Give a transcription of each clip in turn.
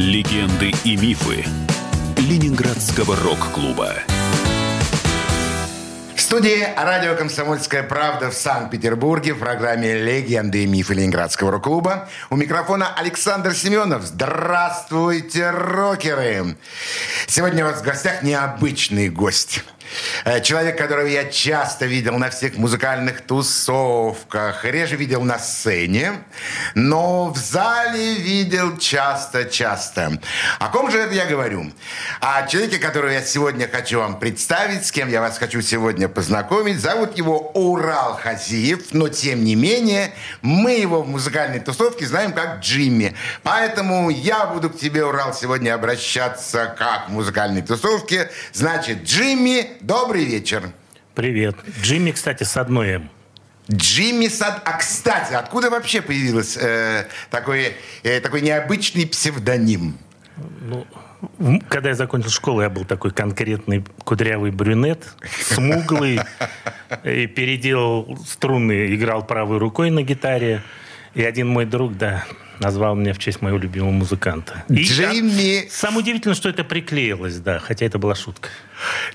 Легенды и мифы Ленинградского рок-клуба. В студии «Радио Комсомольская правда» в Санкт-Петербурге в программе «Легенды и мифы Ленинградского рок-клуба». У микрофона Александр Семенов. Здравствуйте, рокеры! Сегодня у вас в гостях необычный гость. Человек, которого я часто видел на всех музыкальных тусовках, реже видел на сцене, но в зале видел часто. О ком же это я говорю? О человеке, которого я сегодня хочу вам представить, с кем я вас хочу сегодня познакомить. Зовут его Урал Хазиев, но тем не менее мы его в музыкальной тусовке знаем как Джимми. Поэтому я буду к тебе, Урал, сегодня обращаться как в музыкальной тусовке. Значит, Джимми, добрый вечер. Привет. Джимми, кстати, с одной «М». Джимми Сад. А, кстати, откуда вообще появился такой необычный псевдоним? Ну, когда я закончил школу, я был такой конкретный кудрявый брюнет, смуглый, и переделал струны, играл правой рукой на гитаре. И один мой друг, да, назвал меня в честь моего любимого музыканта. И Джимми... Самое удивительное, что это приклеилось, да, хотя это была шутка.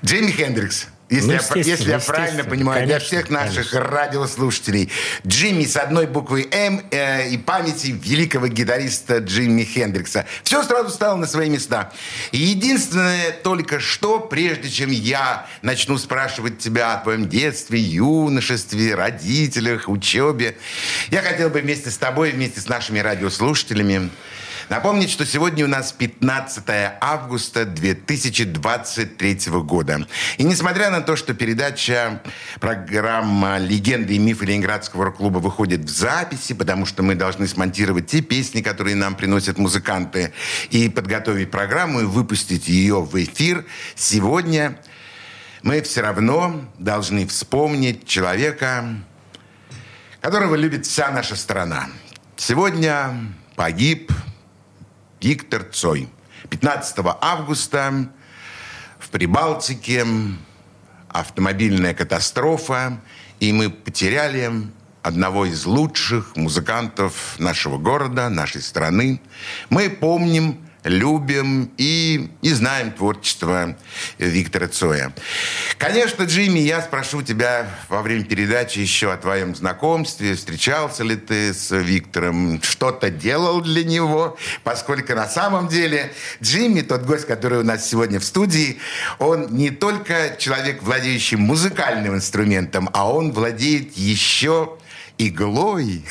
Джими Хендрикс. Если я правильно понимаю, конечно, для всех наших радиослушателей. Джимми с одной буквой «М» и памяти великого гитариста Джимми Хендрикса. Все сразу стало на свои места. И единственное только что, прежде чем я начну спрашивать тебя о твоем детстве, юношестве, родителях, учебе, я хотел бы вместе с тобой, вместе с нашими радиослушателями напомнить, что сегодня у нас 15 августа 2023 года. И несмотря на то, что передача, программа «Легенды и мифы Ленинградского рок-клуба» выходит в записи, потому что мы должны смонтировать те песни, которые нам приносят музыканты, и подготовить программу, и выпустить ее в эфир, сегодня мы все равно должны вспомнить человека, которого любит вся наша страна. Сегодня погиб Виктор Цой. 15 августа в Прибалтике автомобильная катастрофа, и мы потеряли одного из лучших музыкантов нашего города, нашей страны. Мы помним, любим и знаем творчество Виктора Цоя. Конечно, Джимми, я спрошу тебя во время передачи еще о твоем знакомстве. Встречался ли ты с Виктором? Что-то делал для него? Поскольку на самом деле Джимми, тот гость, который у нас сегодня в студии, он не только человек, владеющий музыкальным инструментом, а он владеет еще... иглой.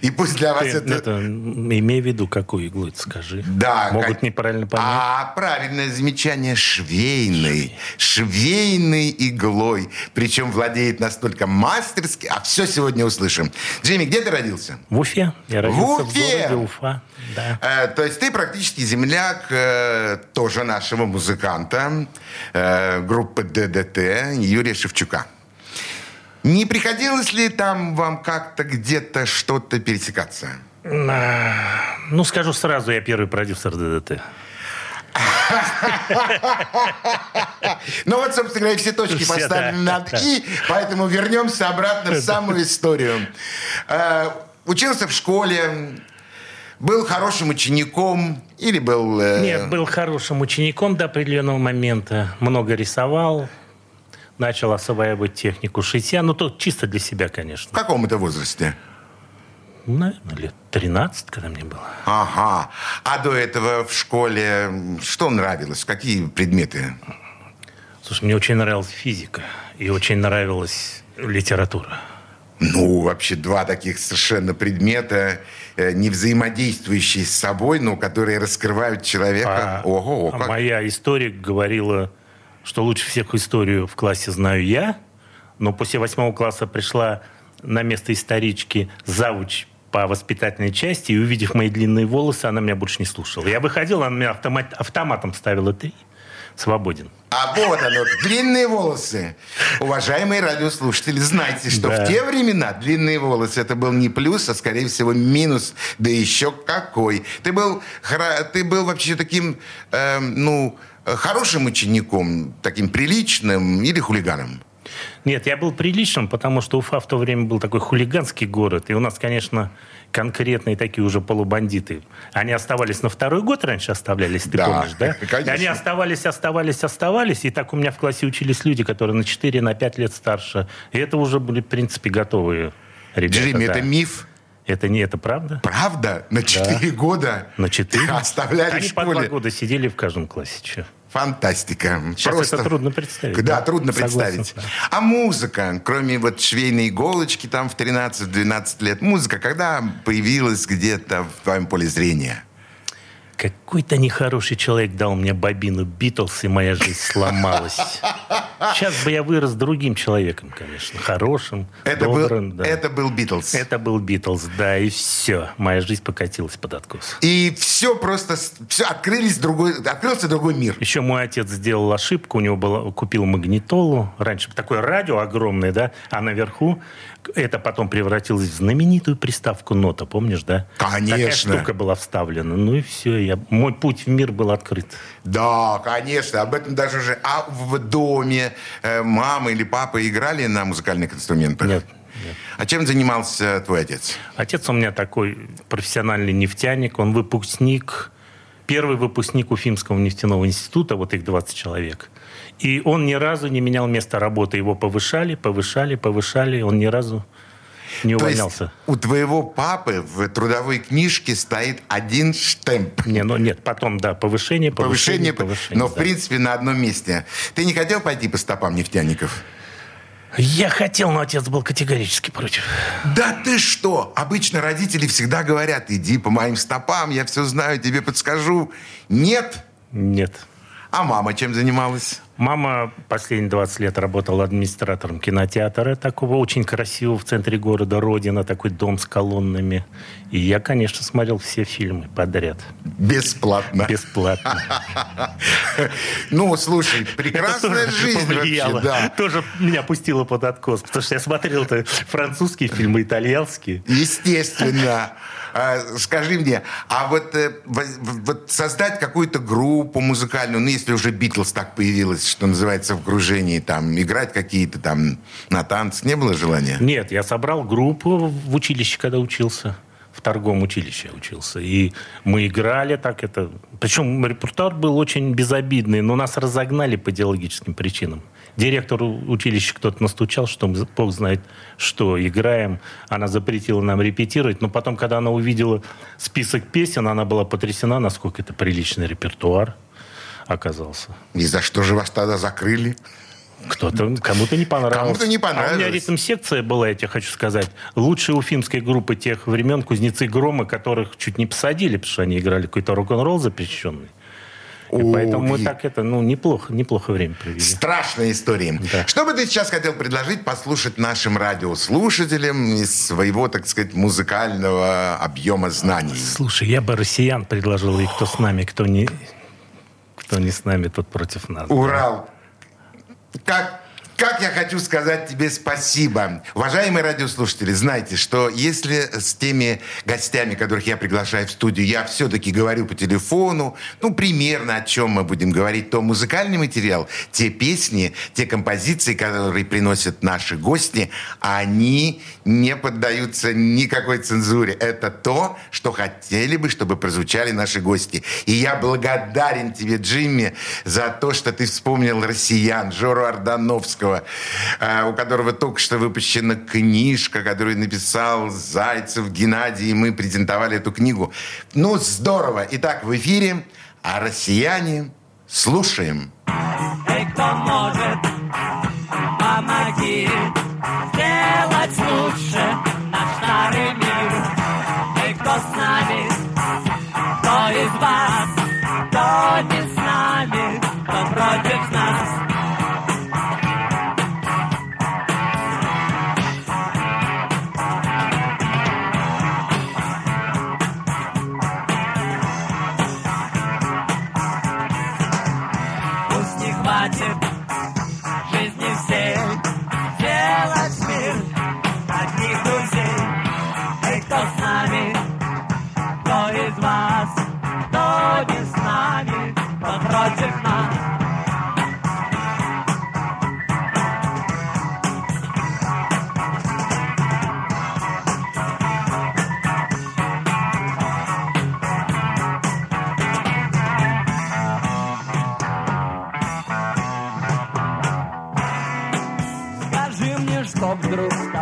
И пусть для вас это... Имей в виду, какую иглу, скажи. Да. Могут неправильно понять. А, правильное замечание. Швейной. Швейной иглой. Причем владеет настолько мастерски. А все сегодня услышим. Джимми, где ты родился? В Уфе. Я родился в городе Уфа. Да. То есть ты практически земляк тоже нашего музыканта группы ДДТ Юрия Шевчука. Не приходилось ли там вам как-то где-то что-то пересекаться? Ну, скажу сразу, я первый продюсер ДДТ. Ну вот, собственно говоря, все точки поставлены над «и», поэтому вернемся обратно в самую историю. Учился в школе, был хорошим учеником или был... Нет, был хорошим учеником до определенного момента, много рисовал. Начал осваивать технику шитья. Ну, то чисто для себя, конечно. В каком это возрасте? Наверное, лет 13, когда мне было. Ага. А до этого в школе что нравилось? Какие предметы? Слушай, мне очень нравилась физика. И очень нравилась литература. Ну, вообще, два таких совершенно предмета, не взаимодействующие с собой, но которые раскрывают человека. Ого, как... Моя историк говорила... что лучше всех историю в классе знаю я, но после 8 класса пришла на место исторички завуч по воспитательной части, и, увидев мои длинные волосы, она меня больше не слушала. Я выходил, она меня автоматом ставила 3. Свободен. А вот оно, длинные волосы. Уважаемые радиослушатели, знайте, что в те времена длинные волосы это был не плюс, а, скорее всего, минус. Да еще какой. Ты был вообще таким, хорошим учеником, таким приличным или хулиганом? Нет, я был приличным, потому что Уфа в то время был такой хулиганский город. И у нас, конечно, конкретные такие уже полубандиты. Они оставались на второй год раньше, оставлялись, ты помнишь, да? Конечно. Они оставались. И так у меня в классе учились люди, которые на 4, на 5 лет старше. И это уже были, в принципе, готовые ребята. Джимми, да. Это миф. Это не это правда? Правда? На 4 года? На 4? Оставляли они в школе. Они по 2 года сидели в каждом классе. Че? Фантастика. Сейчас просто... это трудно представить. Да, трудно представить. Да. А музыка, кроме вот швейной иголочки там в 13-12 лет, музыка когда появилась где-то в твоем поле зрения? Какой-то нехороший человек дал мне бобину Битлз, и моя жизнь сломалась. Сейчас бы я вырос другим человеком, конечно. Хорошим, добрым. Это был Битлз. Это был Битлз, да, и все. Моя жизнь покатилась под откос. И все просто... Открылся другой мир. Еще мой отец сделал ошибку. У него купил магнитолу. Раньше такое радио огромное, да? А наверху это потом превратилось в знаменитую приставку «Нота». Помнишь, да? Конечно. Такая штука была вставлена. Ну и все. Мой путь в мир был открыт. Да, конечно. Об этом даже уже... А в доме мама или папа играли на музыкальных инструментах? Нет. А чем занимался твой отец? Отец у меня такой профессиональный нефтяник. Он выпускник... Первый выпускник Уфимского нефтяного института. Вот их 20 человек. И он ни разу не менял место работы. Его повышали. Он ни разу... не увольнялся. То есть у твоего папы в трудовой книжке стоит один штемп. Потом, да, повышение. Но, да. В принципе, на одном месте. Ты не хотел пойти по стопам нефтяников? Я хотел, но отец был категорически против. Да ты что? Обычно родители всегда говорят, иди по моим стопам, я все знаю, тебе подскажу. Нет. А мама чем занималась? Мама последние 20 лет работала администратором кинотеатра такого очень красивого в центре города, Родина, такой дом с колоннами. И я, конечно, смотрел все фильмы подряд. Бесплатно. Ну, слушай, прекрасная жизнь вообще. Тоже меня пустило под откос, потому что я смотрел французские фильмы, итальянские. Естественно. Скажи мне, а вот создать какую-то группу музыкальную, ну, если уже «Битлз» так появилась, что называется, в окружении, там, играть какие-то там на танцы, не было желания? Нет, я собрал группу в училище, когда учился. В торговом училище я учился. И мы играли так это... Причем репертуар был очень безобидный, но нас разогнали по идеологическим причинам. Директору училища кто-то настучал, что мы, бог знает, что играем. Она запретила нам репетировать. Но потом, когда она увидела список песен, она была потрясена, насколько это приличный репертуар оказался. И за что же вас тогда закрыли? Кому-то не понравилось. А у меня ритм-секция была, я тебе хочу сказать. Лучшие уфимской группы тех времен, Кузнецы Грома, которых чуть не посадили, потому что они играли какой-то рок-н-ролл запрещенный. И поэтому мы так неплохо время провели. Страшная история. Да. Что бы ты сейчас хотел предложить послушать нашим радиослушателям из своего, так сказать, музыкального объема знаний? Слушай, я бы россиян предложил, и кто с нами, кто не с нами, тот против нас. Урал! Да. Как я хочу сказать тебе спасибо. Уважаемые радиослушатели, знайте, что если с теми гостями, которых я приглашаю в студию, я все-таки говорю по телефону, примерно о чем мы будем говорить, то музыкальный материал, те песни, те композиции, которые приносят наши гости, они не поддаются никакой цензуре. Это то, что хотели бы, чтобы прозвучали наши гости. И я благодарен тебе, Джимми, за то, что ты вспомнил россиян, Жору Ордановского, у которого только что выпущена книжка, которую написал Зайцев Геннадий, и мы презентовали эту книгу. Здорово! Итак, в эфире «А россияне слушаем». Эй, кто может, помоги сделать лучше наш старый мир. Эй, кто с нами, кто из вас, кто не с нами, кто против нас.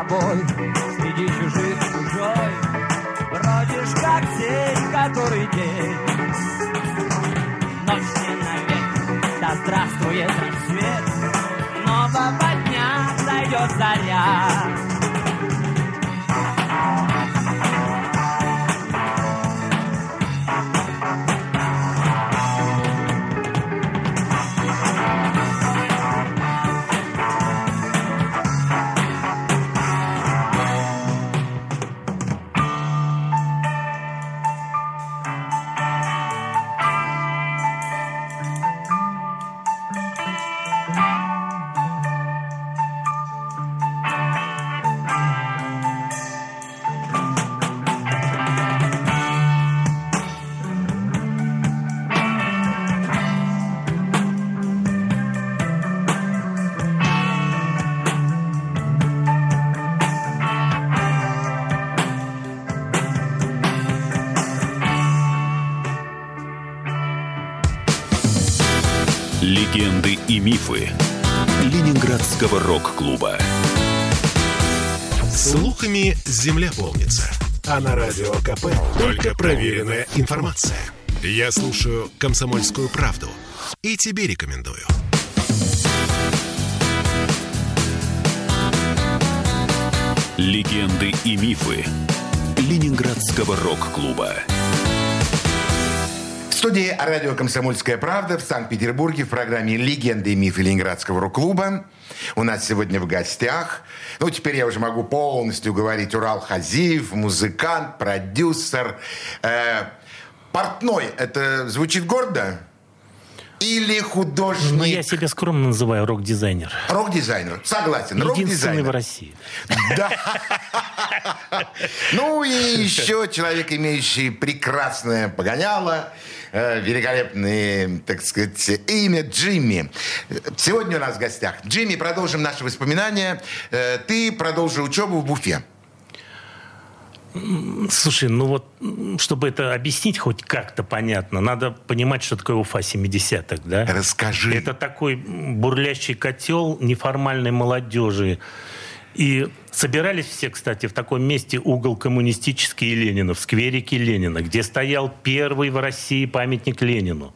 тобой среди чужих чужой, бродишь как тень, который день. Ночь не навек, да здравствует рассвет, нового дня зайдет заря. Легенды и мифы Ленинградского рок-клуба. Слухами земля полнится, а на Радио КП только проверенная информация. Я слушаю «Комсомольскую правду» и тебе рекомендую. Легенды и мифы Ленинградского рок-клуба. В студии «Радио Комсомольская правда» в Санкт-Петербурге в программе «Легенды и мифы Ленинградского рок-клуба». У нас сегодня в гостях, теперь я уже могу полностью говорить, Урал Хазиев, музыкант, продюсер, портной. Это звучит гордо? Или художник? Ну, я себя скромно называю рок-дизайнер. Рок-дизайнер, согласен. Единственный в России. Да. Ну и еще человек, имеющий прекрасное погоняло, великолепное, так сказать, имя Джимми. Сегодня у нас в гостях. Джимми, продолжим наши воспоминания. Ты продолжил учебу в Уфе. Слушай, чтобы это объяснить хоть как-то понятно, надо понимать, что такое Уфа 70-х, да? Расскажи. Это такой бурлящий котел неформальной молодежи. И собирались все, кстати, в таком месте угол Коммунистический и Ленина, в скверике Ленина, где стоял первый в России памятник Ленину.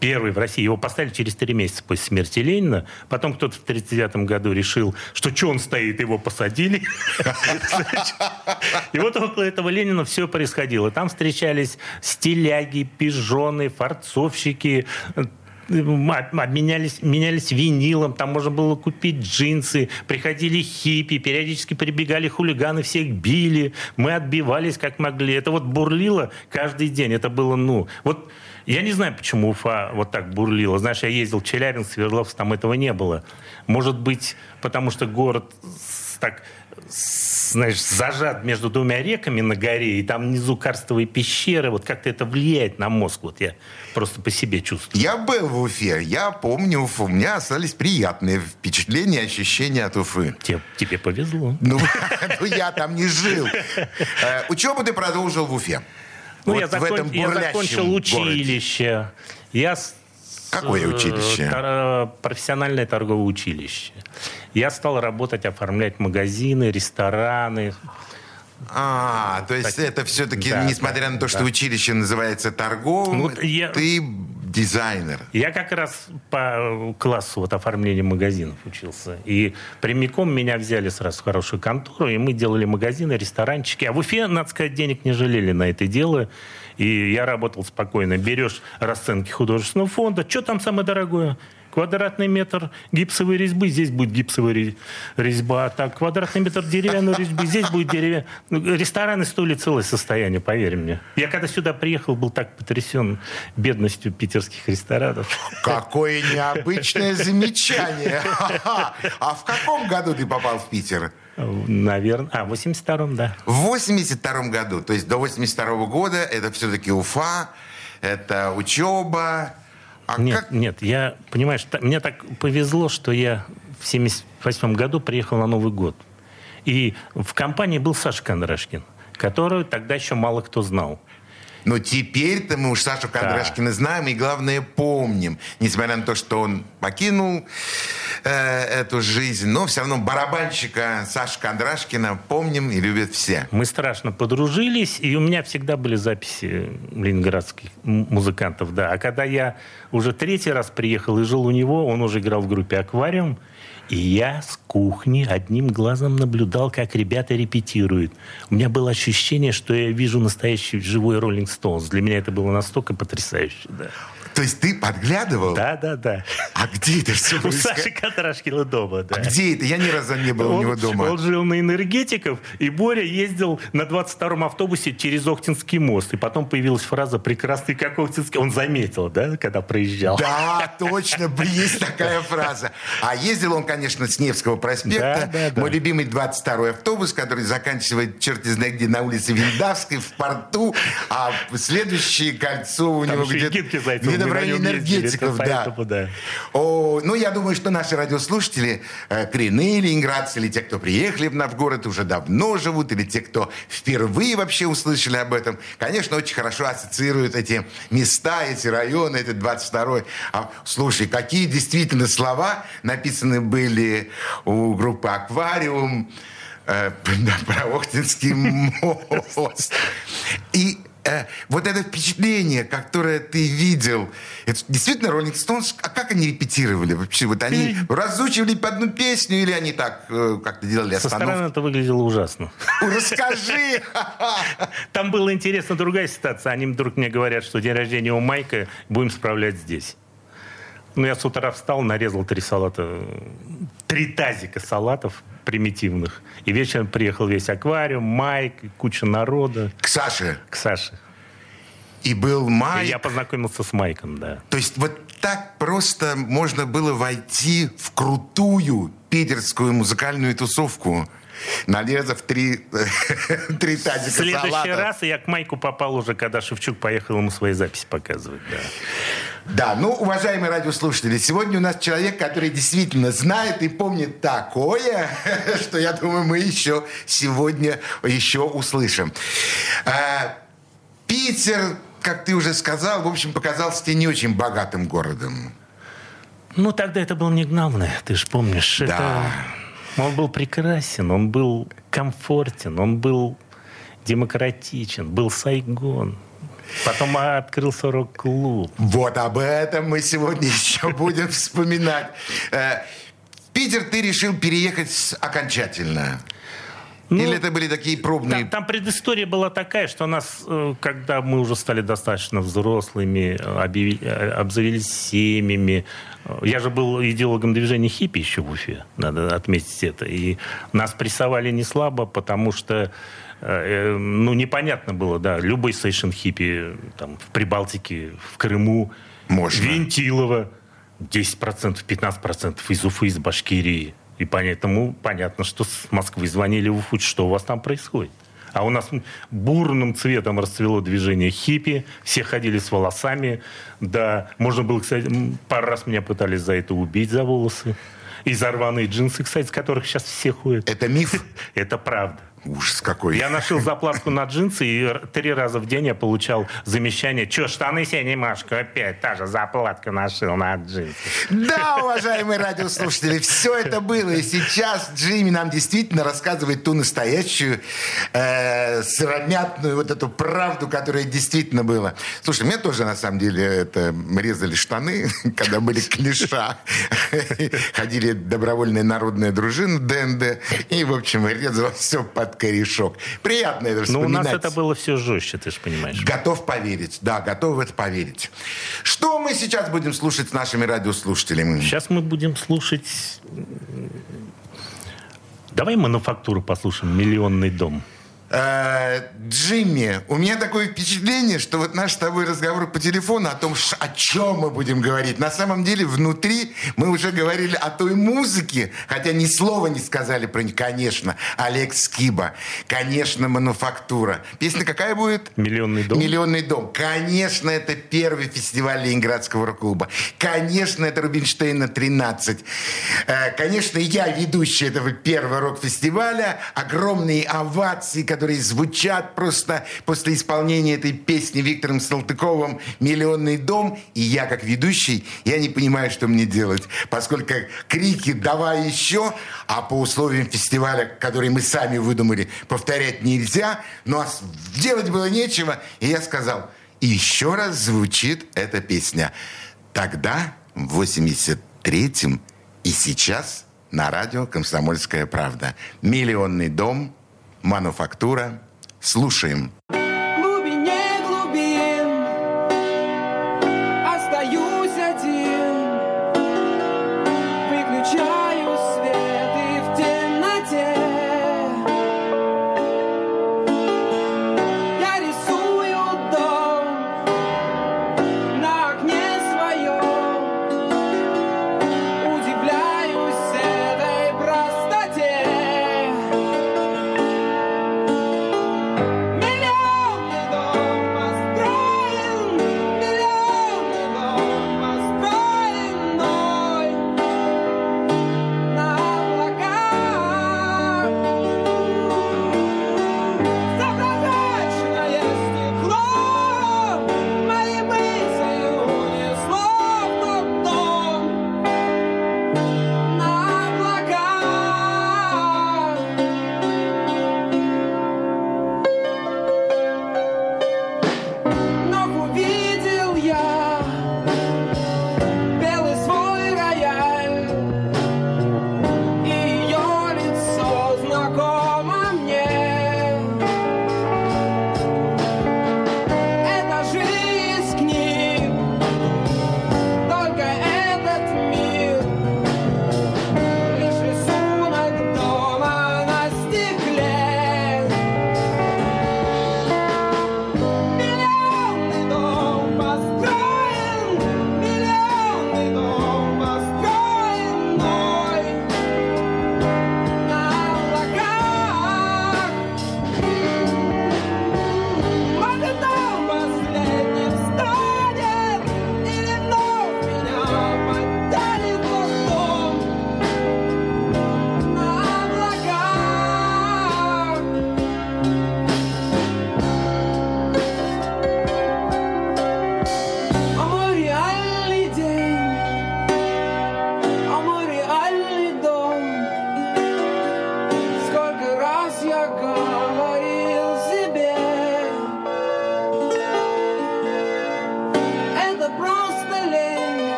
Первый в России. Его поставили через 3 месяца после смерти Ленина. Потом кто-то в 1939 году решил, что он стоит, его посадили. И около этого Ленина все происходило. Там встречались стиляги, пижоны, форцовщики, менялись винилом, там можно было купить джинсы, приходили хиппи, периодически прибегали хулиганы, всех били, мы отбивались как могли. Это бурлило каждый день. Это было, я не знаю, почему Уфа так бурлила. Знаешь, я ездил в Челябинск, Свердловск, там этого не было. Может быть, потому что город зажат между 2 реками на горе, и там внизу карстовые пещеры. Как-то это влияет на мозг. Я просто по себе чувствую. Я был в Уфе, я помню Уфу. У меня остались приятные впечатления, ощущения от Уфы. Тебе повезло. Я там не жил. Учебу ты продолжил в Уфе. Я закончил училище. Какое училище? Профессиональное торговое училище. Я стал работать, оформлять магазины, рестораны. То есть это все-таки, несмотря на то, что училище называется торговым, ты дизайнер. Я как раз по классу оформления магазинов учился. И прямиком меня взяли сразу в хорошую контору, и мы делали магазины, ресторанчики. А в Уфе, надо сказать, денег не жалели на это дело. И я работал спокойно. Берешь расценки художественного фонда. Что там самое дорогое? Квадратный метр гипсовой резьбы, здесь будет гипсовая резьба. Так, квадратный метр деревянной резьбы, здесь будет деревянная. Рестораны стоили целое состояние, поверь мне. Я когда сюда приехал, был так потрясен бедностью питерских ресторанов. Какое необычное замечание. А в каком году ты попал в Питер? Наверное. В 82-м, да. В 82-м году. То есть до 82-го года это все-таки Уфа, это учеба. Я, понимаешь, мне так повезло, что я в 78 году приехал на Новый год. И в компании был Саша Кондрашкин, которого тогда еще мало кто знал. Но теперь-то мы уж Сашу Кондрашкина знаем и, главное, помним. Несмотря на то, что он покинул эту жизнь, но все равно барабанщика Сашу Кондрашкина помним и любят все. Мы страшно подружились, и у меня всегда были записи ленинградских музыкантов, да. А когда я уже третий раз приехал и жил у него, он уже играл в группе «Аквариум», и я с кухни одним глазом наблюдал, как ребята репетируют. У меня было ощущение, что я вижу настоящий живой Rolling Stones. Для меня это было настолько потрясающе, да. То есть ты подглядывал? Да, да, да. А где это все было? У Саши Кондрашкина дома, да. А где это? Я ни разу не был у него дома. Он жил на энергетиков, и Боря ездил на 22-м автобусе через Охтинский мост. И потом появилась фраза «прекрасный как Охтинский». Он заметил, да, когда проезжал. Да, точно, есть такая фраза. А ездил он, конечно, с Невского проспекта. Да, да, мой любимый 22-й автобус, который заканчивает, черти знает где, на улице Виндавской, в порту. А следующее кольцо у него где-то... Генки Зайцев. В районе энергетиков, поэтому, да. О, ну, я думаю, что наши радиослушатели, коренные ленинградцы, или те, кто приехали в наш город, уже давно живут, или те, кто впервые вообще услышали об этом, конечно, очень хорошо ассоциируют эти места, эти районы, этот 22-й. А, слушай, какие действительно слова написаны были у группы «Аквариум», про Охтинский мост. И вот это впечатление, которое ты видел, это действительно Rolling Stones, а как они репетировали вообще? Вот они разучивали по одну песню, или они так как-то делали остановку? Со стороны это выглядело ужасно. Расскажи! Там была интересна другая ситуация. Они вдруг мне говорят, что день рождения у Майка будем справлять здесь. Ну, я с утра встал, нарезал 3 тазика салатов примитивных. И вечером приехал весь «Аквариум», Майк, куча народа. К Саше. И был Майк. И я познакомился с Майком, да. То есть вот так просто можно было войти в крутую питерскую музыкальную тусовку, нарезав 3 тазика салата. В следующий раз я к Майку попал уже, когда Шевчук поехал ему свои записи показывать, да. Да, ну, уважаемые радиослушатели, сегодня у нас человек, который действительно знает и помнит такое, что, я думаю, мы еще сегодня еще услышим. Питер, как ты уже сказал, в общем, показался тебе не очень богатым городом. Ну, тогда это был не главное, ты же помнишь. Да. Он был прекрасен, он был комфортен, он был демократичен, был Сайгон. Потом открылся рок-клуб. Вот об этом мы сегодня еще будем вспоминать. Питер ты решил переехать окончательно? Ну, или это были такие пробные... Там предыстория была такая, что нас, когда мы уже стали достаточно взрослыми, обзавелись семьями. Я же был идеологом движения хиппи еще в Уфе, надо отметить это. И нас прессовали не слабо, потому что ну, непонятно было, да, любой сейшн хиппи там, в Прибалтике, в Крыму, можно. Винтилова, 10%, 15% из Уфы, из Башкирии. И поэтому понятно, что с Москвы звонили в Уфу, что у вас там происходит. А у нас бурным цветом расцвело движение хиппи, все ходили с волосами, да, можно было, кстати, пару раз меня пытались за это убить, за волосы. И за рваные джинсы, кстати, с которых сейчас все ходят. Это миф? Это правда. Ужас какой. Я нашил заплатку на джинсы, и 3 раза в день я получал замечание. Че, штаны себе не машку, опять та же заплатка нашил на джинсы. Да, уважаемые радиослушатели, все это было. И сейчас Джимми нам действительно рассказывает ту настоящую сыромятную вот эту правду, которая действительно была. Слушай, мне тоже, на самом деле, это резали штаны, когда были клиша. Ходили добровольная народная дружина, ДНД, и, в общем, резало все под корешок. Приятно это вспоминать. Но у нас это было все жестче, ты же понимаешь. Готов поверить. Да, готов в это поверить. Что мы сейчас будем слушать с нашими радиослушателями? Сейчас мы будем слушать... Давай «Мануфактуру» послушаем. «Миллионный дом». Джимми, у меня такое впечатление, что вот наш с тобой разговор по телефону о том, о чем мы будем говорить. На самом деле, внутри мы уже говорили о той музыке, хотя ни слова не сказали про них. Конечно, Алекс Киба, конечно, «Мануфактура». Песня какая будет? «Миллионный дом». «Миллионный дом». Конечно, это первый фестиваль Ленинградского рок-клуба. Конечно, это Рубинштейна 13. Конечно, я ведущий этого первого рок-фестиваля. Огромные овации, которые которые звучат просто после исполнения этой песни Виктором Салтыковым «Миллионный дом». И я, как ведущий, я не понимаю, что мне делать, поскольку крики «давай еще», а по условиям фестиваля, который мы сами выдумали, повторять нельзя, но делать было нечего. И я сказал, и еще раз звучит эта песня. Тогда, в 83-м, и сейчас на радио «Комсомольская правда». «Миллионный дом», «Мануфактура». Слушаем.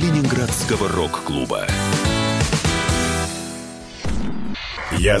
Ленинградского рок-клуба. Я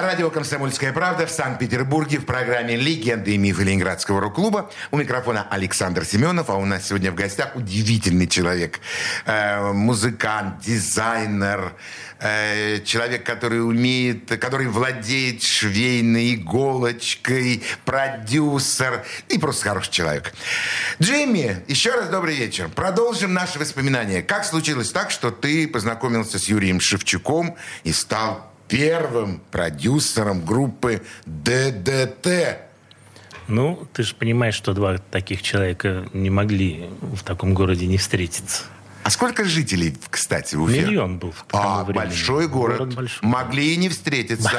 Радио «Комсомольская правда» в Санкт-Петербурге в программе «Легенды и мифы Ленинградского рок-клуба». У микрофона Александр Семенов, а у нас сегодня в гостях удивительный человек. Музыкант, дизайнер, человек, который владеет швейной иголочкой, продюсер и просто хороший человек. Джимми, еще раз добрый вечер. Продолжим наши воспоминания. Как случилось так, что ты познакомился с Юрием Шевчуком и стал первым продюсером группы ДДТ? Ну, ты же понимаешь, что два таких человека не могли в таком городе не встретиться. А сколько жителей, кстати, в Уфе? 1 миллион был в таком времени. Большой город. Большой. Могли и не встретиться.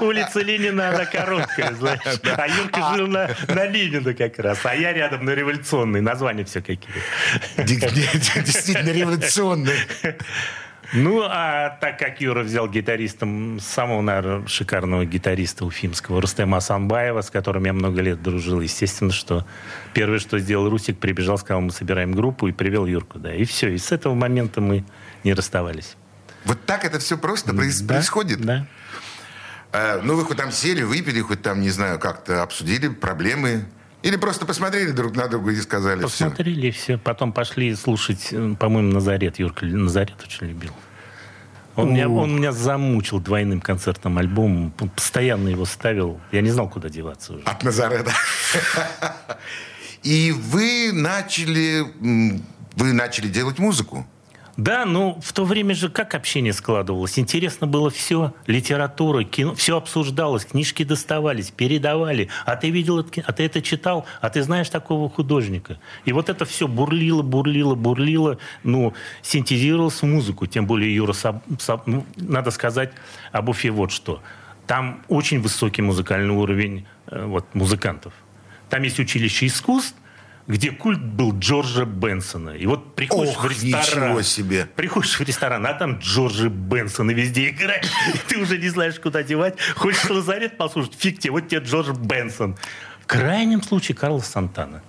Улица Ленина, она короткая, знаешь. А Юрка жил на Ленина как раз. А я рядом на Революционной. Названия все какие. Действительно, революционные. Ну, а так как Юра взял гитаристом самого, наверное, шикарного гитариста уфимского Рустема Асанбаева, с которым я много лет дружил, естественно, что первое, что сделал Русик, прибежал, сказал, мы собираем группу, и привел Юрку, да, и все. И с этого момента мы не расставались. Вот так это все просто происходит? Да. Ну, вы хоть там сели, выпили, хоть там, не знаю, как-то обсудили проблемы? Или просто посмотрели друг на друга и сказали все? Посмотрели и все. Потом пошли слушать, по-моему, Назарет. Юрка Назарет очень любил. Он меня замучил двойным концертным альбомом. Он постоянно его ставил. Я не знал, куда деваться уже. От Назарета. И вы начали делать музыку? Да, но в то время же как общение складывалось? Интересно было все. Литература, кино, все обсуждалось, книжки доставались, передавали. А ты видел это, а ты это читал, а ты знаешь такого художника. И вот это все бурлило, синтезировалось в музыку. Тем более, Юра, надо сказать об Уфе вот что. Там очень высокий музыкальный уровень музыкантов. Там есть училище искусств, где культ был Джорджа Бенсона. И вот приходишь в ресторан... Ничего себе! Приходишь в ресторан, а там Джорджа Бенсона везде играет. Ты уже не знаешь, куда девать. Хочешь Лазарет послушать? Фиг тебе, вот тебе Джордж Бенсон. В крайнем случае Карлос Сантана.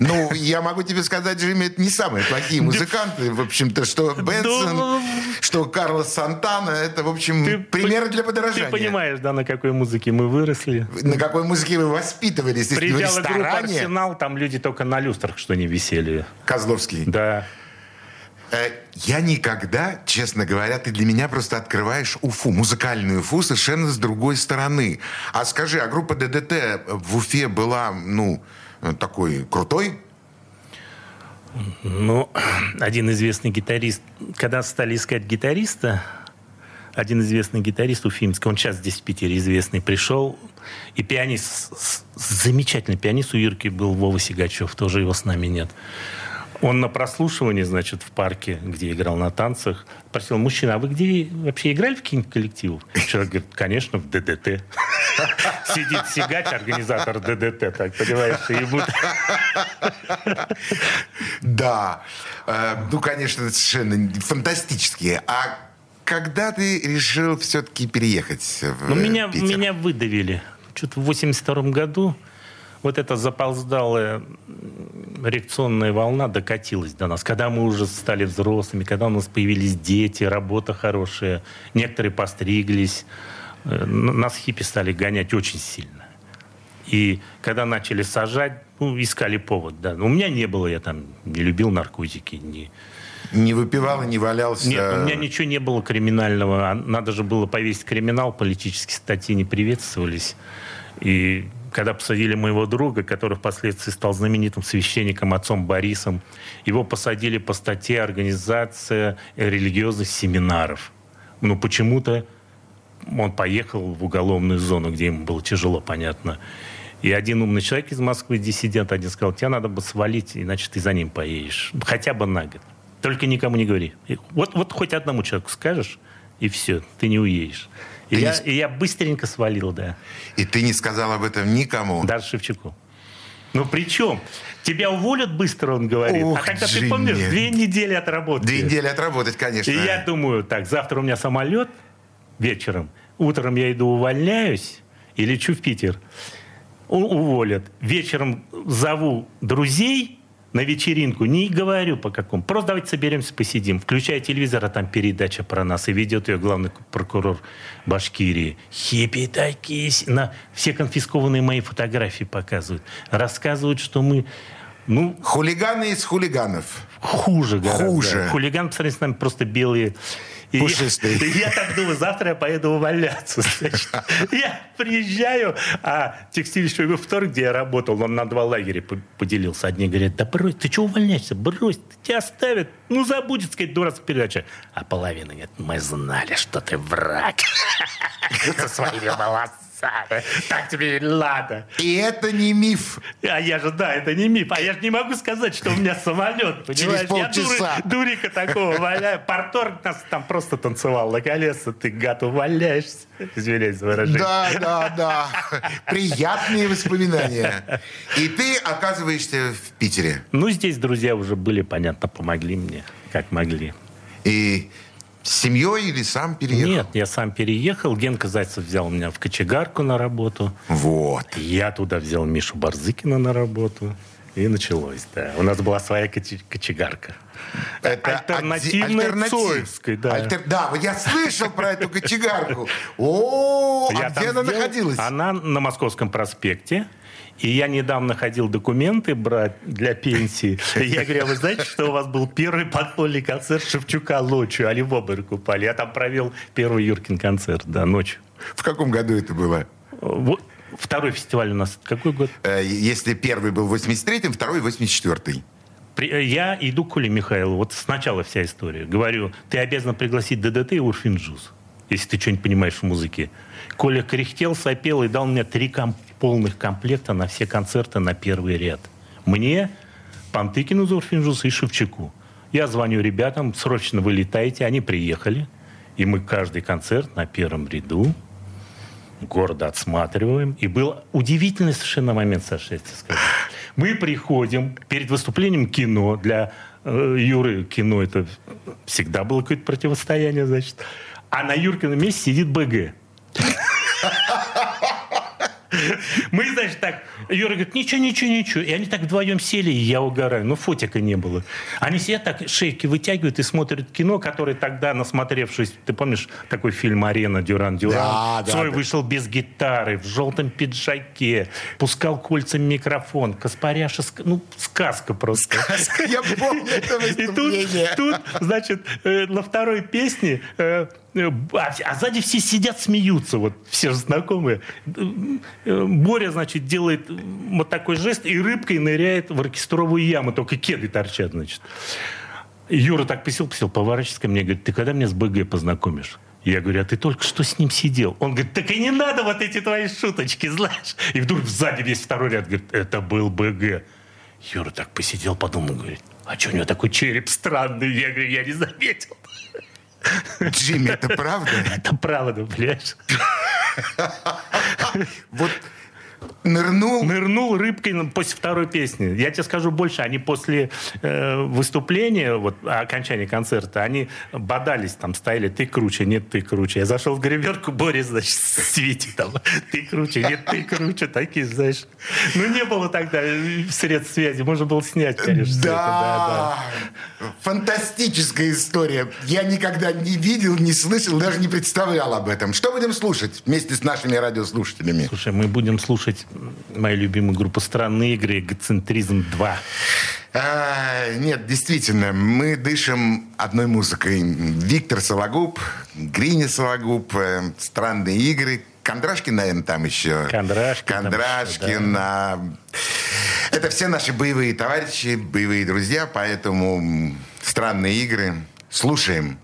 Ну, я могу тебе сказать, Джимми, это не самые плохие музыканты, в общем-то, что Бенсон, что Карлос Сантана, это, в общем, примеры для подражания. Ты понимаешь, да, на какой музыке мы выросли. На какой музыке вы воспитывались, если в ресторане. Приезжала группа «Арсенал», там люди только на люстрах что не висели. Козловский. Да. Я никогда, честно говоря, ты для меня просто открываешь Уфу, музыкальную Уфу совершенно с другой стороны. А скажи, а группа ДДТ в Уфе была, такой крутой? Один известный гитарист, когда стали искать гитариста, один известный гитарист уфимский, он сейчас здесь в Питере известный, пришел, и пианист, замечательный пианист у Юрки был, Вова Сигачев, тоже его с нами нет. Он на прослушивании, значит, в парке, где играл на танцах, спросил: мужчина, а вы где вообще играли в каких-нибудь коллективах? Человек говорит: конечно, в ДДТ. Сидит Сигач, организатор ДДТ, так понимаешь, ему... Да. Конечно, совершенно фантастические. А когда ты решил все-таки переехать в Питер? Меня выдавили. Что-то в 82-м году. Вот эта запоздалая реакционная волна докатилась до нас. Когда мы уже стали взрослыми, когда у нас появились дети, работа хорошая, некоторые постриглись, нас хиппи стали гонять очень сильно. И когда начали сажать, искали повод. Да. У меня не было, я там не любил наркотики, не выпивал и не валялся. Нет, у меня ничего не было криминального. Надо же было повесить криминал, политические статьи не приветствовались. И когда посадили моего друга, который впоследствии стал знаменитым священником, отцом Борисом, его посадили по статье «Организация религиозных семинаров». Почему-то он поехал в уголовную зону, где ему было тяжело, понятно. И один умный человек из Москвы, диссидент, один сказал: тебе надо бы свалить, иначе ты за ним поедешь. Хотя бы на год. Только никому не говори. Вот хоть одному человеку скажешь, и все, ты не уедешь. И я быстренько свалил, да. И ты не сказал об этом никому? Даже Шевчуку. Причем, тебя уволят быстро, он говорит. Ох, а когда ты помнишь, 2 недели отработать. 2 недели отработать, конечно. И я думаю, так, завтра у меня самолет вечером, утром я иду увольняюсь и лечу в Питер. Уволят. Вечером зову друзей на вечеринку, не говорю по какому. Просто давайте соберемся, посидим. Включая телевизор, а там передача про нас. И ведет ее главный прокурор Башкирии. Хиппи такие. Все конфискованные мои фотографии показывают. Рассказывают, что мы... Хулиганы из хулиганов. Хуже гораздо. Хуже. Хулиган, по сравнению с нами, просто белые... Пушистые. Я так думаю, завтра я поеду увольняться. Я приезжаю, а текстильщик «Вторг», где я работал, он на 2 лагеря поделился. Одни говорят: да брось, ты чего увольняешься? Брось, тебя оставят. Забудет, сказать, дурацкая передача. А половина говорит: мы знали, что ты враг. Со своими волосами. Так тебе и надо. И это не миф. А я же, да, это не миф. А я же не могу сказать, что у меня самолет. Через полчаса. Я дурика такого валяю. Парторг нас там просто танцевал. Наконец-то ты, гад, уваляешься. Извиняюсь за выражение. Да. Приятные воспоминания. И ты оказываешься в Питере. Здесь друзья уже были, понятно, помогли мне, как могли. И... С семьей или сам переехал? Нет, я сам переехал. Генка Зайцев взял меня в кочегарку на работу. Вот. Я туда взял Мишу Барзыкина на работу. И началось, да. У нас была своя кочегарка. Это альтернативная Цоевской, да. Да, я слышал про эту кочегарку. О, а где она находилась? Она на Московском проспекте. И я недавно ходил документы брать для пенсии. Я говорю, вы знаете, что у вас был первый подпольный концерт Шевчука ночью? Али в обморок упали. Я там провел первый Юркин концерт, да, ночью. В каком году это было? Второй фестиваль у нас какой год? Если первый был в 83-м, второй в 84-й. Я иду к Коле Михайлову. Вот сначала вся история. Говорю, ты обязан пригласить ДДТ и Урфин Джюс, если ты что-нибудь понимаешь в музыке. Коля кряхтел, сопел и дал мне 3 полных комплекта на все концерты на первый ряд. Мне, Пантыкину за Урфин Джюс и Шевчуку. Я звоню ребятам, срочно вылетайте. Они приехали. И мы каждый концерт на первом ряду гордо отсматриваем. И был удивительный совершенно момент, Саша, я тебе скажу. Мы приходим перед выступлением кино. Для Юры кино это всегда было какое-то противостояние, значит. А на Юркином месте сидит БГ. Мы, значит, так... Юра говорит, ничего. И они так вдвоем сели, и я угораю. Ну, фотика не было. Они сидят так, шейки вытягивают и смотрят кино, которое тогда, насмотревшись... Ты помнишь такой фильм «Арена», «Дюран-Дюран»? Да, Цой вышел без гитары, в желтом пиджаке, пускал кольцем микрофон. Каспаряша... Ну, сказка просто. Сказка, я помню это выступление. И тут, значит, на второй песне... А сзади все сидят, смеются, вот все же знакомые. Боря, значит, делает вот такой жест и рыбкой ныряет в оркестровую яму, только кеды торчат, значит. Юра так писал, поворачивается ко мне, говорит, ты когда меня с БГ познакомишь? Я говорю, а ты только что с ним сидел? Он говорит, так и не надо вот эти твои шуточки, знаешь. И вдруг сзади весь второй ряд, говорит, это был БГ. Юра так посидел, подумал, говорит, а что у него такой череп странный? Я говорю, я не заметил. Джимми, это правда? Это правда, блядь. Вот нырнул... Нырнул рыбкой после второй песни. Я тебе скажу больше. Они после выступления, вот, окончания концерта, они бодались, там стояли, ты круче, нет, ты круче. Я зашел в гримерку, Борис, значит, светит там. Ты круче, нет, ты круче. Такие, знаешь. Ну, не было тогда средств связи. Можно было снять, конечно. Да. Фантастическая история. Я никогда не видел, не слышал, даже не представлял об этом. Что будем слушать вместе с нашими радиослушателями? Слушай, мы будем слушать мою любимую группу «Странные игры», «Эгоцентризм 2». Нет, действительно, мы дышим одной музыкой. Виктор Сологуб, Гриня Сологуб, «Странные игры», Кондрашкин, наверное, там еще. Кондрашкин. Да. Это все наши боевые товарищи, боевые друзья, поэтому «Странные игры» слушаем.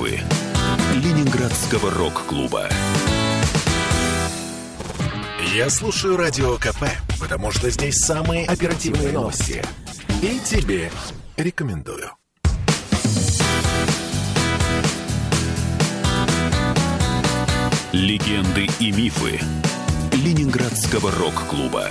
Уфы, Ленинградского рок-клуба. Я слушаю Радио КП, потому что здесь самые оперативные новости. И тебе рекомендую. Легенды и мифы Ленинградского рок-клуба.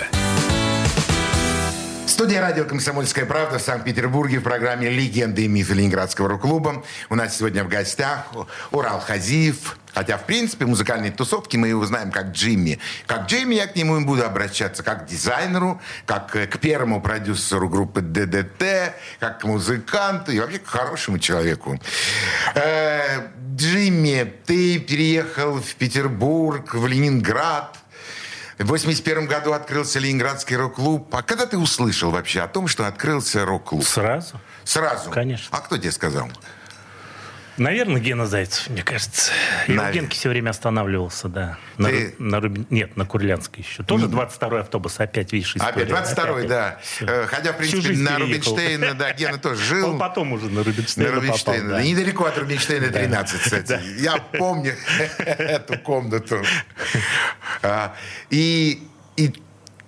Студия «Радио Комсомольская правда» в Санкт-Петербурге в программе «Легенды и мифы Ленинградского рок-клуба». У нас сегодня в гостях Урал Хазиев. Хотя, в принципе, музыкальные тусовки мы его знаем как Джимми. Как Джимми я к нему и буду обращаться, как к дизайнеру, как к первому продюсеру группы ДДТ, как к музыканту и вообще к хорошему человеку. Джимми, ты переехал в Петербург, в Ленинград. В 1981 году открылся Ленинградский рок-клуб. А когда ты услышал вообще о том, что открылся рок-клуб? Сразу. Сразу? Конечно. А кто тебе сказал? Наверное, Гена Зайцев, мне кажется. Я у Генки все время останавливался, да. На Курлянской еще. Тоже 22-й автобус, опять, видишь, история. Опять 22-й, да. Все. Хотя, в принципе, на Рубинштейна, да, Гена тоже жил. Он потом уже на Рубинштейна попал, да. Недалеко от Рубинштейна 13, кстати. Я помню эту комнату. И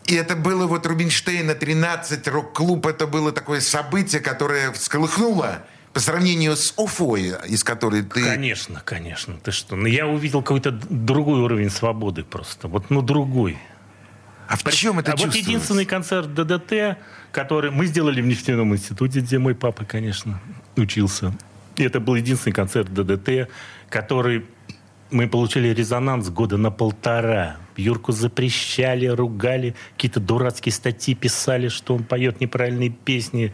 это было вот Рубинштейна 13, рок-клуб, это было такое событие, которое всколыхнуло по сравнению с Уфой, из которой ты... Конечно. Ты что? Но я увидел какой-то другой уровень свободы просто. Вот, другой. А в чем это чувствовалось? Вот единственный концерт ДДТ, который мы сделали в нефтяном институте, где мой папа, конечно, учился. И это был единственный концерт ДДТ, который... Мы получили резонанс года на полтора. Юрку запрещали, ругали. Какие-то дурацкие статьи писали, что он поет неправильные песни.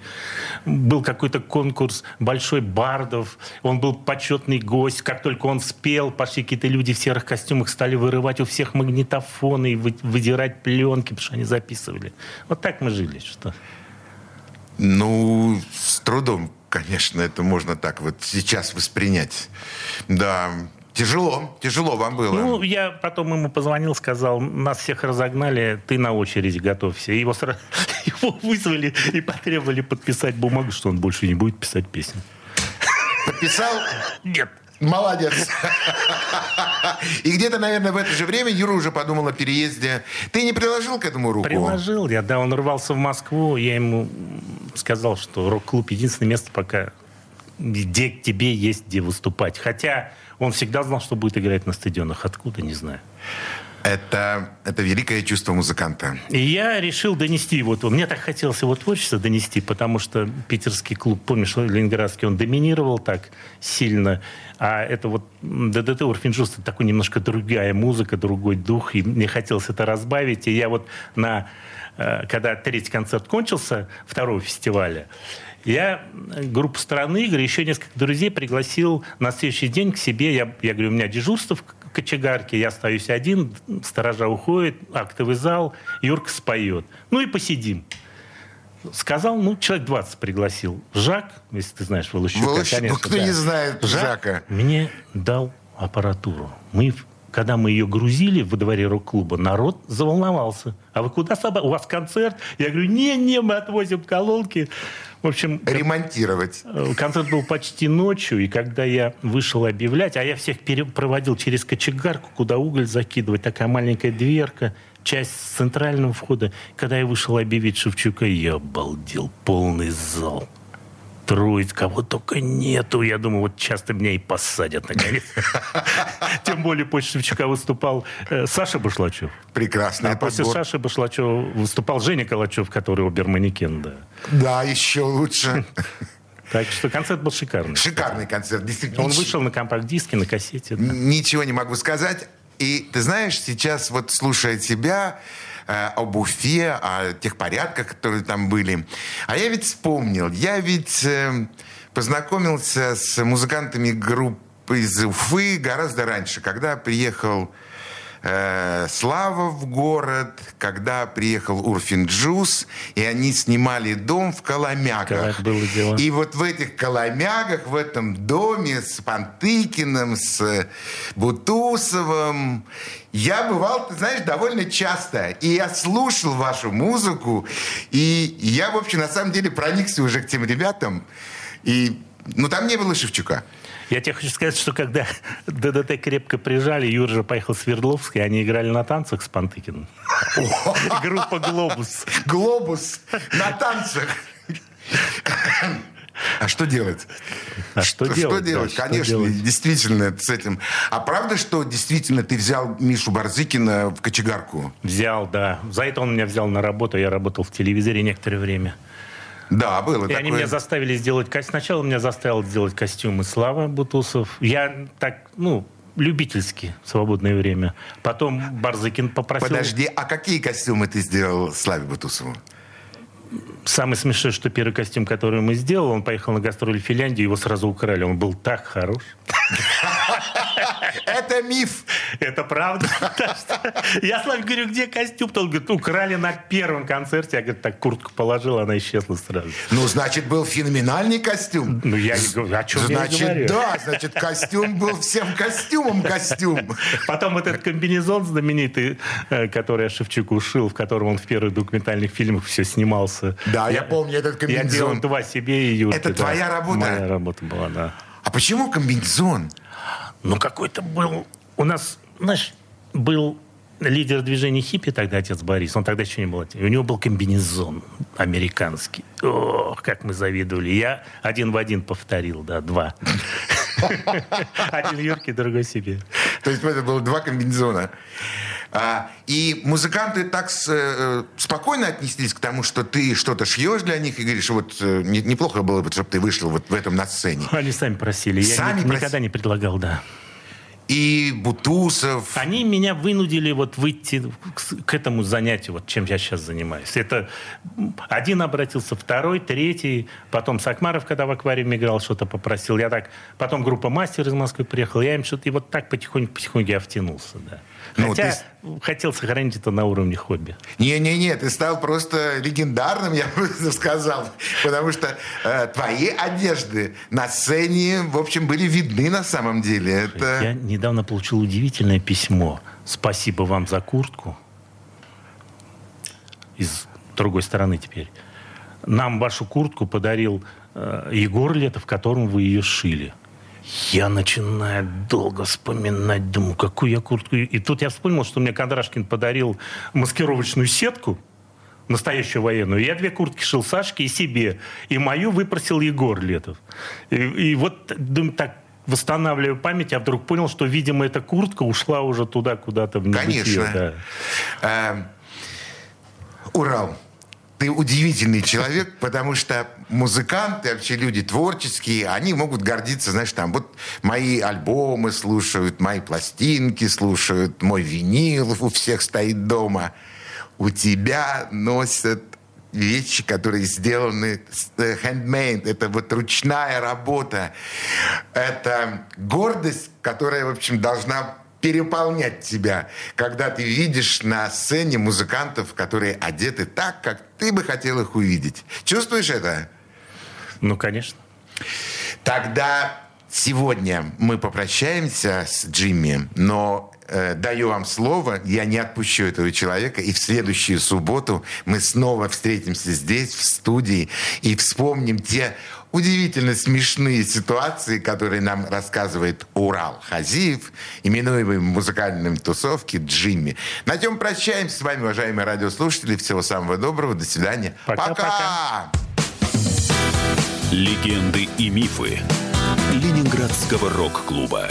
Был какой-то конкурс большой бардов. Он был почетный гость. Как только он спел, пошли какие-то люди в серых костюмах, стали вырывать у всех магнитофоны и выдирать пленки, потому что они записывали. Вот так мы жили. Что? Ну, с трудом, конечно, это можно так вот сейчас воспринять. Да... Тяжело вам было. Ну, я потом ему позвонил, сказал, нас всех разогнали, ты на очередь готовься. И его вызвали и потребовали подписать бумагу, что он больше не будет писать песни. Подписал? Нет. Молодец. И где-то, наверное, в это же время Юра уже подумал о переезде. Ты не приложил к этому руку? Приложил я, да. Он рвался в Москву. Я ему сказал, что рок-клуб единственное место пока, где к тебе есть где выступать. Хотя... Он всегда знал, что будет играть на стадионах. Откуда, не знаю. Это великое чувство музыканта. И я решил донести его. Мне так хотелось его творчество донести, потому что питерский клуб, помнишь, ленинградский, он доминировал так сильно. А это вот ДДТ, Урфин Джюс, это такой немножко другая музыка, другой дух. И мне хотелось это разбавить. И я вот когда третий концерт кончился, второго фестиваля, я группу «Странные игры», еще несколько друзей пригласил на следующий день к себе. Я говорю, у меня дежурство в кочегарке, я остаюсь один, сторожа уходит, актовый зал, Юрка споет. Ну и посидим. Сказал, человек 20 пригласил. Жак, если ты знаешь Волощука. Волощук, кто не знает Жака. Мне дал аппаратуру. Когда мы ее грузили во дворе рок-клуба, народ заволновался. А вы куда собрались? У вас концерт? Я говорю, не, мы отвозим колонки. В общем... Ремонтировать. Концерт был почти ночью, и когда я вышел объявлять, а я всех проводил через кочегарку, куда уголь закидывать, такая маленькая дверка, часть с центрального входа. Когда я вышел объявить Шевчука, я обалдел, полный зал. Трует, кого только нету. Я думаю, вот часто меня и посадят, наконец. Тем более, после Шевчука выступал Саша Башлачев. Прекрасный подбор. А после Саши Башлачева выступал Женя Калачев, который обер-манекен, да. Да, еще лучше. Так что концерт был шикарный. Шикарный концерт, действительно. Он вышел на компакт-диске, на кассете. Ничего не могу сказать. И ты знаешь, сейчас вот слушая тебя... об Уфе, о тех порядках, которые там были. А я ведь вспомнил. Я ведь познакомился с музыкантами группы из Уфы гораздо раньше, когда приехал Слава в город, когда приехал Урфин Джюс, и они снимали дом в Коломягах. И вот в этих Коломягах, в этом доме с Пантыкиным, с Бутусовым, я бывал, ты знаешь, довольно часто. И я слушал вашу музыку, и я, в общем, на самом деле проникся уже к тем ребятам. И, там не было Шевчука. Я тебе хочу сказать, что когда ДДТ крепко прижали, Юра же поехал в Свердловск, и они играли на танцах с Пантыкиным. Группа «Глобус». «Глобус» на танцах. А что делать? Что делать? Да, конечно, что делать? Действительно, с этим. А правда, что действительно ты взял Мишу Барзыкина в кочегарку? Взял, да. За это он меня взял на работу. Я работал в телевизоре некоторое время. Да, было и такое. Они меня заставили сделать... Сначала меня заставил сделать костюмы Слава Бутусов. Я так, любительски в свободное время. Потом Барзыкин попросил... Подожди, а какие костюмы ты сделал Славе Бутусову? Самый смешной, что первый костюм, который мы сделали, он поехал на гастроли в Финляндию, его сразу украли. Он был так хорош. Это миф. Это правда. Я Славе говорю, где костюм? Он говорит, украли на первом концерте. Я говорю, так куртку положил, она исчезла сразу. Значит, был феноменальный костюм. Я не говорю, о чем я говорю. Значит, костюм был всем костюмом костюм. Потом вот этот комбинезон знаменитый, который я Шевчуку шил, в котором он в первых документальных фильмах все снимался. Да, я помню этот комбинезон. Я делал два себе и Юрке. Это твоя работа? Моя работа была, да. А почему комбинезон? Какой-то был... У нас, был лидер движения хиппи тогда, отец Борис. Он тогда еще не был. У него был комбинезон американский. Ох, как мы завидовали. Я один в один повторил, да, два. Один Юрке, другой себе. То есть это было два комбинезона. И музыканты так спокойно отнеслись к тому, что ты что-то шьешь для них и говоришь, неплохо было бы, чтобы ты вышел вот в этом на сцене. Они сами просили. Никогда не предлагал, да. И Бутусов. Они меня вынудили выйти к этому занятию, чем я сейчас занимаюсь. Это один обратился, второй, третий. Потом Сакмаров, когда в «Аквариуме» играл, что-то попросил. Потом группа «Мастер» из Москвы приехала. Я им что-то... И вот так потихоньку я втянулся, да. Хотя хотел сохранить это на уровне хобби. Не-не-не, ты стал просто легендарным, я бы сказал. Потому что твои одежды на сцене, в общем, были видны на самом деле. Я недавно получил удивительное письмо. Спасибо вам за куртку. Из другой стороны теперь. Нам вашу куртку подарил Егор Летов, которому вы ее шили. Я начинаю долго вспоминать, думаю, какую я куртку... И тут я вспомнил, что мне Кондрашкин подарил маскировочную сетку, настоящую военную. Я две куртки шил Сашке и себе. И мою выпросил Егор Летов. И думаю, так восстанавливаю память, я вдруг понял, что, видимо, эта куртка ушла уже туда, куда-то в небытие. Конечно. Да. Урал. Ты удивительный человек, потому что музыканты, вообще люди творческие, они могут гордиться, мои альбомы слушают, мои пластинки слушают, мой винил у всех стоит дома. У тебя носят вещи, которые сделаны handmade. Это ручная работа. Это гордость, которая, в общем, должна переполнять тебя, когда ты видишь на сцене музыкантов, которые одеты так, как ты бы хотел их увидеть. Чувствуешь это? Конечно. Тогда сегодня мы попрощаемся с Джимми, но даю вам слово, я не отпущу этого человека, и в следующую субботу мы снова встретимся здесь, в студии, и вспомним те удивительно смешные ситуации, которые нам рассказывает Урал Хазиев, именуемый в музыкальной тусовке Джимми. На чем прощаемся с вами, уважаемые радиослушатели. Всего самого доброго. До свидания. Пока-пока. Легенды и мифы Ленинградского рок-клуба.